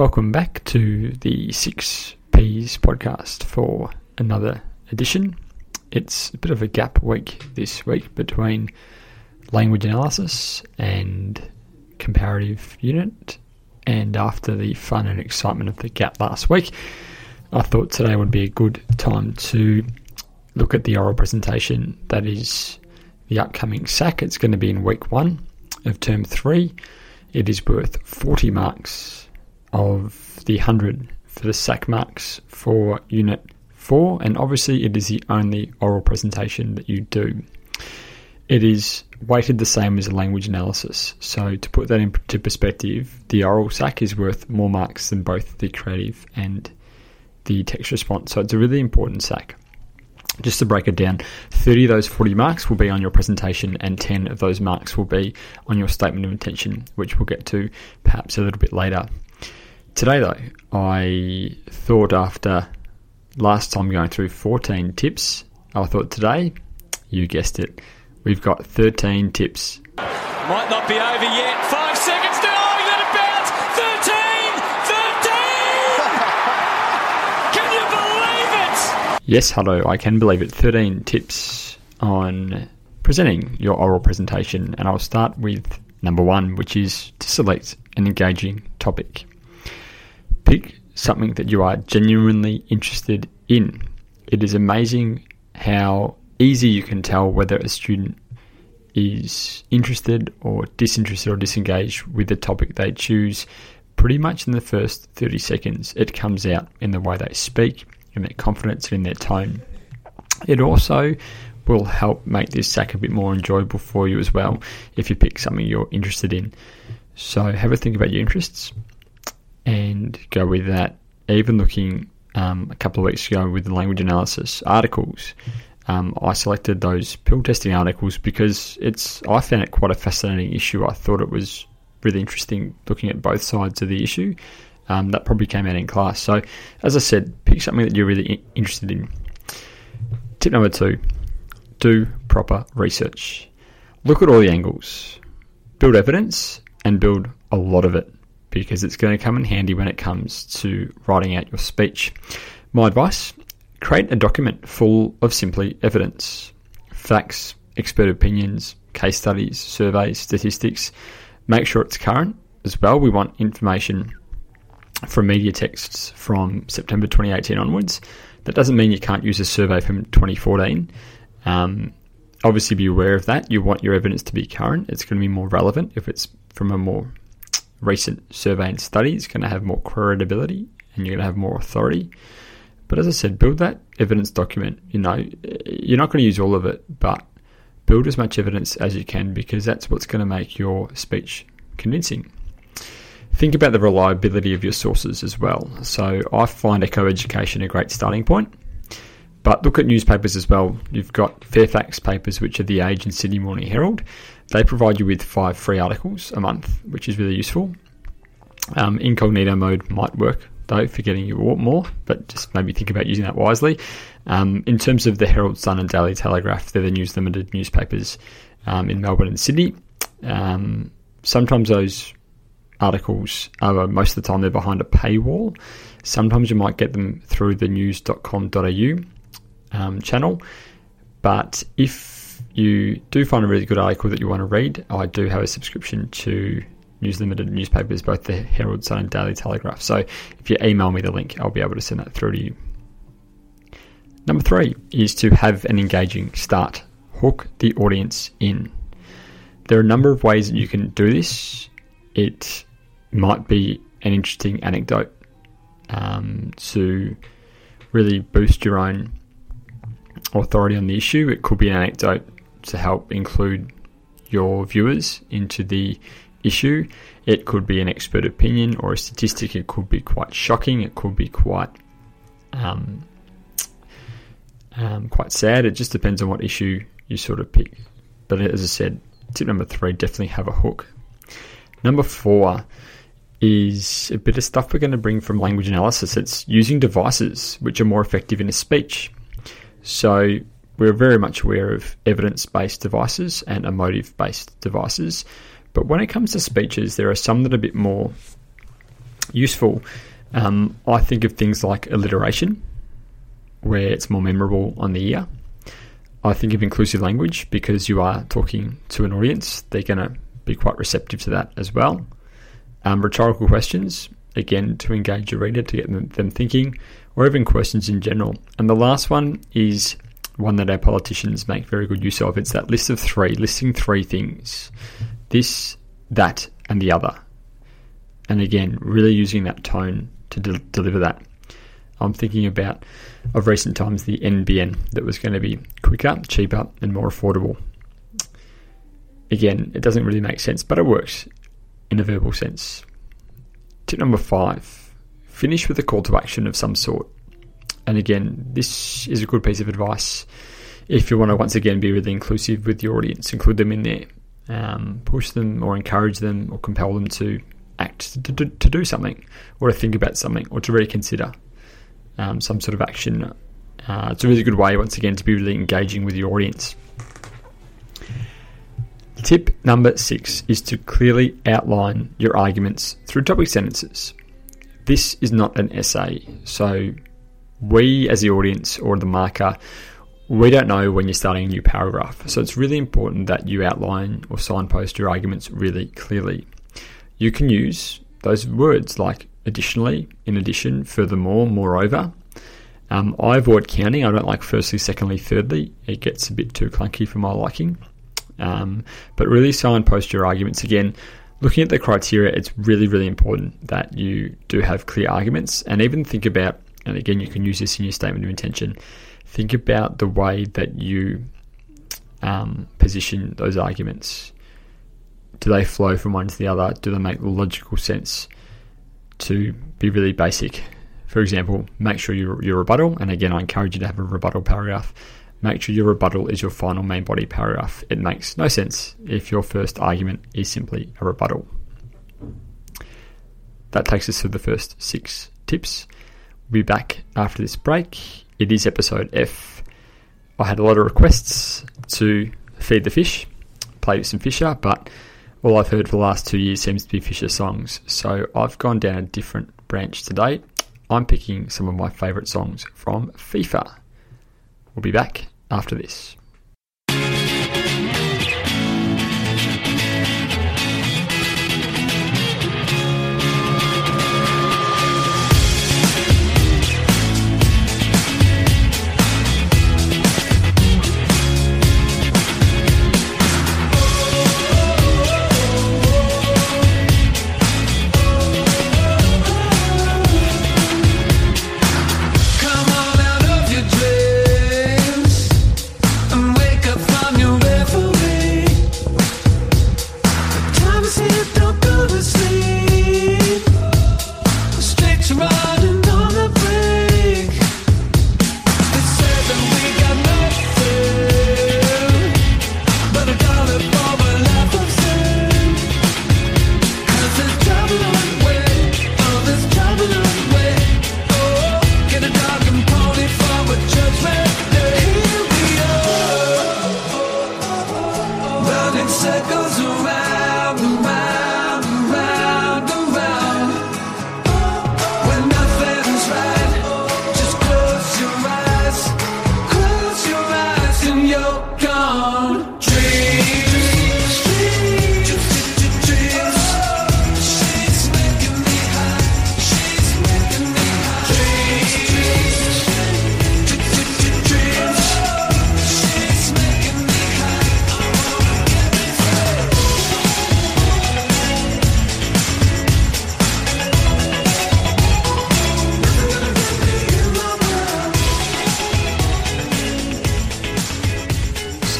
Welcome back to the 6Ps podcast for another edition. It's a bit of a gap week this week between language analysis and comparative unit, and after the fun and excitement of the gap last week, I thought today would be a good time to look at the oral presentation that is the upcoming SAC. It's going to be in week 1 of term 3. It is worth 40 marks of the 100 for the SAC marks for Unit 4, and obviously it is the only oral presentation that you do. It is weighted the same as language analysis, so to put that into perspective, the oral SAC is worth more marks than both the creative and the text response, so it's a really important SAC. Just to break it down, 30 of those 40 marks will be on your presentation and 10 of those marks will be on your statement of intention, which we'll get to perhaps a little bit later. Today though, I thought after last time going through 14 tips, I thought today, you guessed it, we've got 13 tips. Might not be over yet, 5 seconds to let it bounce, 13! Can you believe it? Yes, hello, I can believe it, 13 tips on presenting your oral presentation, and I'll start with number 1, which is to select an engaging topic. Pick something that you are genuinely interested in. It is amazing how easy you can tell whether a student is interested or disinterested or disengaged with the topic they choose pretty much in the first 30 seconds. It comes out in the way they speak, in their confidence, in their tone. It also will help make this SAC a bit more enjoyable for you as well if you pick something you're interested in. So have a think about your interests and go with that. Even looking a couple of weeks ago with the language analysis articles, I selected those pill testing articles because I found it quite a fascinating issue. I thought it was really interesting looking at both sides of the issue. That probably came out in class. So as I said, pick something that you're really interested in. Tip number 2, do proper research. Look at all the angles. Build evidence and build a lot of it, because it's going to come in handy when it comes to writing out your speech. My advice, create a document full of simply evidence, facts, expert opinions, case studies, surveys, statistics. Make sure it's current as well. We want information from media texts from September 2018 onwards. That doesn't mean you can't use a survey from 2014. Obviously be aware of that. You want your evidence to be current. It's going to be more relevant if it's from a more recent survey and study. Is going to have more credibility and you're going to have more authority. But as I said, build that evidence document. You're not going to use all of it, but build as much evidence as you can, because that's what's going to make your speech convincing. Think about the reliability of your sources as well. So I find ecoeducation a great starting point, but look at newspapers as well. You've got Fairfax papers, which are The Age and Sydney Morning Herald. They provide you with 5 free articles a month, which is really useful. Incognito mode might work, though, for getting you more, but just maybe think about using that wisely. In terms of the Herald Sun and Daily Telegraph, they're the News Limited newspapers in Melbourne and Sydney. Sometimes those articles are, most of the time, they're behind a paywall. Sometimes you might get them through the news.com.au. Channel, but if you do find a really good article that you want to read, I do have a subscription to News Limited newspapers, both the Herald Sun and Daily Telegraph, so if you email me the link, I'll be able to send that through to you. Number 3 is to have an engaging start. Hook the audience in. There are a number of ways that you can do this. It might be an interesting anecdote to really boost your own authority on the issue. It could be an anecdote to help include your viewers into the issue. It could be an expert opinion or a statistic. It could be quite shocking. It could be quite quite sad. It just depends on what issue you sort of pick. But as I said, tip number 3, definitely have a hook. Number 4 is a bit of stuff we're going to bring from language analysis. It's using devices which are more effective in a speech. So we're very much aware of evidence-based devices and emotive-based devices. But when it comes to speeches, there are some that are a bit more useful. I think of things like alliteration, where it's more memorable on the ear. I think of inclusive language because you are talking to an audience. They're going to be quite receptive to that as well. Rhetorical questions, again, to engage a reader, to get them thinking, or even questions in general. And the last one is one that our politicians make very good use of. It's that list of three, listing three things: this, that, and the other. And again, really using that tone to deliver that. I'm thinking about, of recent times, the NBN that was going to be quicker, cheaper, and more affordable. Again, it doesn't really make sense, but it works in a verbal sense. Tip number 5, finish with a call to action of some sort. And again, this is a good piece of advice. If you want to, once again, be really inclusive with your audience, include them in there, push them or encourage them or compel them to act, to do something, or to think about something, or to reconsider some sort of action. It's a really good way, once again, to be really engaging with your audience. Tip number 6 is to clearly outline your arguments through topic sentences. This is not an essay, so we as the audience or the marker, we don't know when you're starting a new paragraph. So it's really important that you outline or signpost your arguments really clearly. You can use those words like additionally, in addition, furthermore, moreover. I avoid counting. I don't like firstly, secondly, thirdly. It gets a bit too clunky for my liking. But really signpost your arguments. Again, looking at the criteria, it's really, really important that you do have clear arguments, and even think about, and again, you can use this in your statement of intention, think about the way that you position those arguments. Do they flow from one to the other? Do they make logical sense? To be really basic, for example, make sure your rebuttal, and again, I encourage you to have a rebuttal paragraph. Make sure your rebuttal is your final main body paragraph. It makes no sense if your first argument is simply a rebuttal. That takes us to the first 6 tips. We'll be back after this break. It is episode F. I had a lot of requests to feed the fish, play with some Fisher, but all I've heard for the last 2 years seems to be Fisher songs. So I've gone down a different branch today. I'm picking some of my favourite songs from FIFA. We'll be back after this.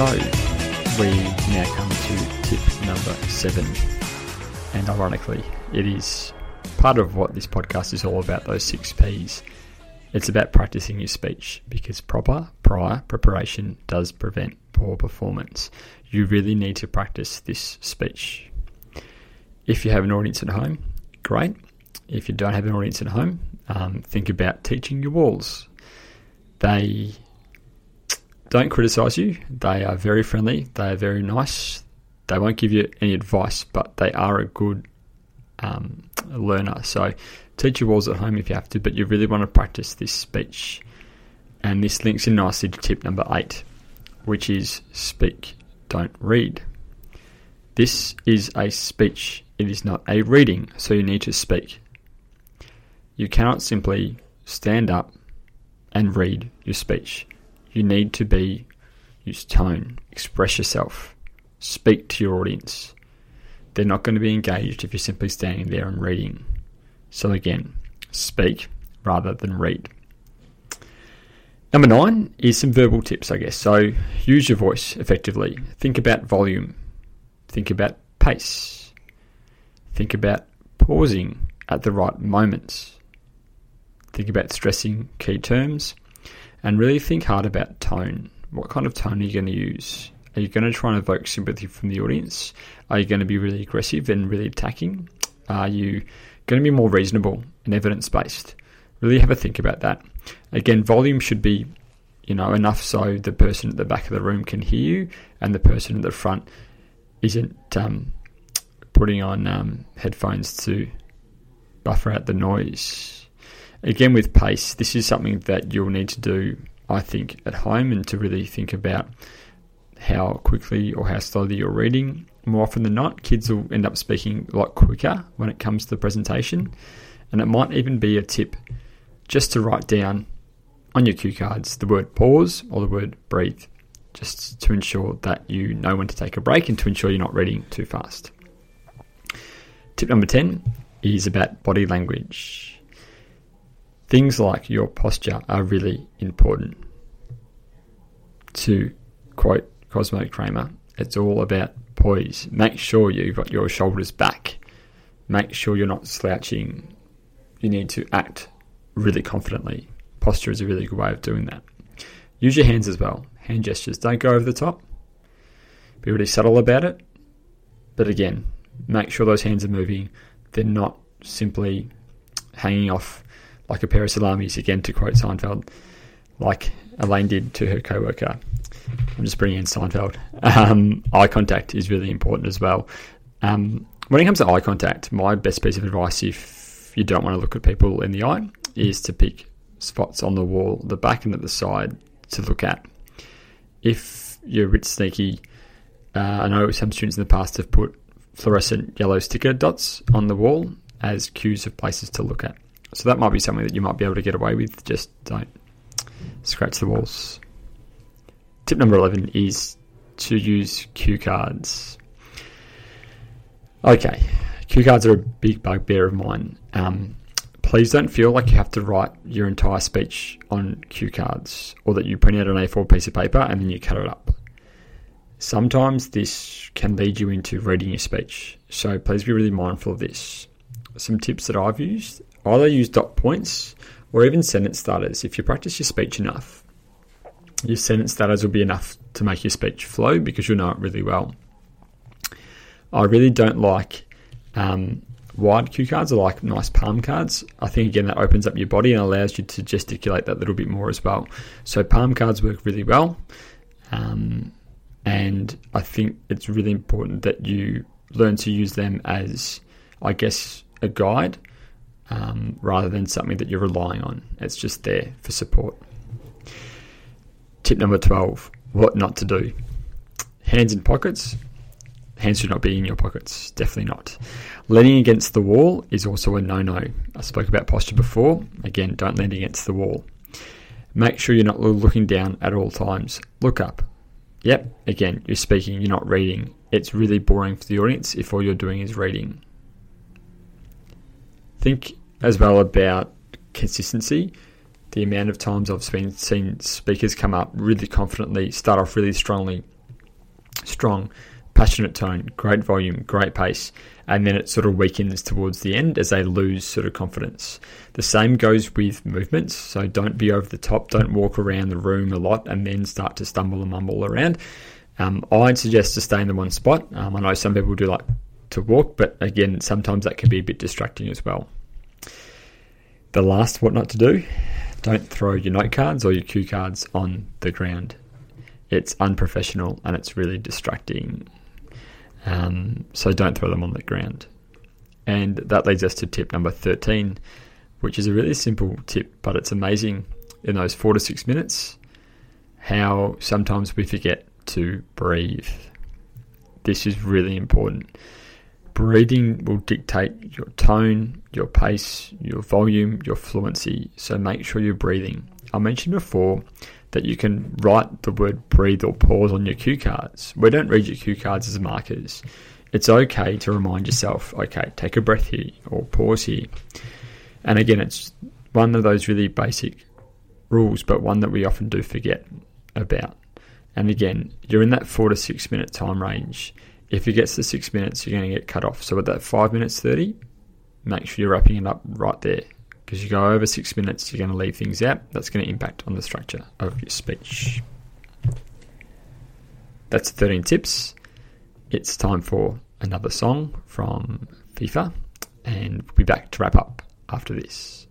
So, we now come to tip number 7, and ironically, it is part of what this podcast is all about, those 6 Ps. It's about practicing your speech, because prior preparation does prevent poor performance. You really need to practice this speech. If you have an audience at home, great. If you don't have an audience at home, think about teaching your walls. They don't criticise you. They are very friendly. They are very nice. They won't give you any advice, but they are a good learner. So teach your walls at home if you have to, but you really want to practice this speech. And this links in nicely to tip number 8, which is speak, don't read. This is a speech. It is not a reading, so you need to speak. You cannot simply stand up and read your speech. You need to use tone, express yourself, speak to your audience. They're not going to be engaged if you're simply standing there and reading. So again, speak rather than read. Number 9 is some verbal tips, I guess. So use your voice effectively. Think about volume. Think about pace. Think about pausing at the right moments. Think about stressing key terms. And really think hard about tone. What kind of tone are you going to use? Are you going to try and evoke sympathy from the audience? Are you going to be really aggressive and really attacking? Are you going to be more reasonable and evidence-based? Really have a think about that. Again, volume should be, enough so the person at the back of the room can hear you and the person at the front isn't putting on headphones to buffer out the noise. Again, with pace, this is something that you'll need to do, I think, at home and to really think about how quickly or how slowly you're reading. More often than not, kids will end up speaking a lot quicker when it comes to the presentation, and it might even be a tip just to write down on your cue cards the word pause or the word breathe, just to ensure that you know when to take a break and to ensure you're not reading too fast. Tip number 10 is about body language. Things like your posture are really important. To quote Cosmo Kramer, it's all about poise. Make sure you've got your shoulders back. Make sure you're not slouching. You need to act really confidently. Posture is a really good way of doing that. Use your hands as well. Hand gestures. Don't go over the top. Be really subtle about it. But again, make sure those hands are moving. They're not simply hanging off like a pair of salamis, again, to quote Seinfeld, like Elaine did to her co-worker. I'm just bringing in Seinfeld. Eye contact is really important as well. When it comes to eye contact, my best piece of advice, if you don't want to look at people in the eye, is to pick spots on the wall, the back and at the side, to look at. If you're a bit sneaky, I know some students in the past have put fluorescent yellow sticker dots on the wall as cues of places to look at. So that might be something that you might be able to get away with. Just don't scratch the walls. Tip number 11 is to use cue cards. Okay, cue cards are a big bugbear of mine. Please don't feel like you have to write your entire speech on cue cards or that you print out an A4 piece of paper and then you cut it up. Sometimes this can lead you into reading your speech, so please be really mindful of this. Some tips that I've used, either use dot points or even sentence starters. If you practice your speech enough, your sentence starters will be enough to make your speech flow because you'll know it really well. I really don't like wide cue cards. I like nice palm cards. I think, again, that opens up your body and allows you to gesticulate that little bit more as well. So palm cards work really well. And I think it's really important that you learn to use them as, I guess, a guide rather than something that you're relying on. It's just there for support. Tip number 12, what not to do. Hands in pockets. Hands should not be in your pockets, definitely not. Leaning against the wall is also a no-no. I spoke about posture before. Again, don't lean against the wall. Make sure you're not looking down at all times. Look up. Yep, again, you're speaking, you're not reading. It's really boring for the audience if all you're doing is reading. Think as well about consistency. The amount of times I've seen speakers come up really confidently, start off really strong, passionate tone, great volume, great pace, and then it sort of weakens towards the end as they lose sort of confidence. The same goes with movements, so don't be over the top, don't walk around the room a lot and then start to stumble and mumble around. I'd suggest to stay in the one spot. I know some people do like to walk, but again, sometimes that can be a bit distracting as well. The last what not to do, don't throw your note cards or your cue cards on the ground. It's unprofessional and it's really distracting. So don't throw them on the ground. And that leads us to tip number 13, which is a really simple tip, but it's amazing in those 4 to 6 minutes how sometimes we forget to breathe. This is really important. Breathing will dictate your tone, your pace, your volume, your fluency, so make sure you're breathing. I mentioned before that you can write the word breathe or pause on your cue cards. We don't read your cue cards as markers. It's okay to remind yourself, okay, take a breath here or pause here. And again, it's one of those really basic rules, but one that we often do forget about. And again, you're in that 4 to 6 minute time range. If it gets to 6 minutes, you're going to get cut off. So at that 5 minutes 30, make sure you're wrapping it up right there, because you go over 6 minutes, you're going to leave things out. That's going to impact on the structure of your speech. That's 13 tips. It's time for another song from FIFA, and we'll be back to wrap up after this.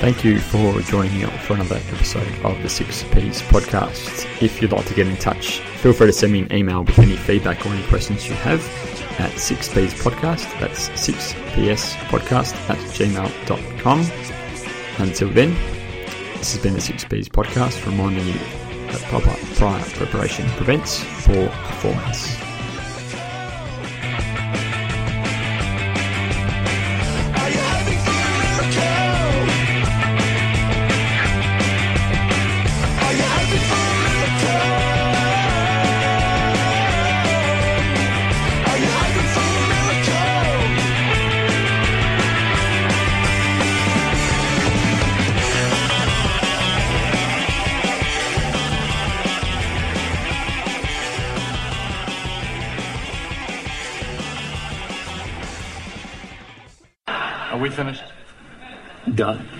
Thank you for joining me for another episode of the 6Ps podcast. If you'd like to get in touch, feel free to send me an email with any feedback or any questions you have at 6Ps podcast. That's 6PS podcast at gmail.com. Until then, this has been the 6Ps podcast, reminding you that proper prior preparation prevents poor performance. Are we finished? Done.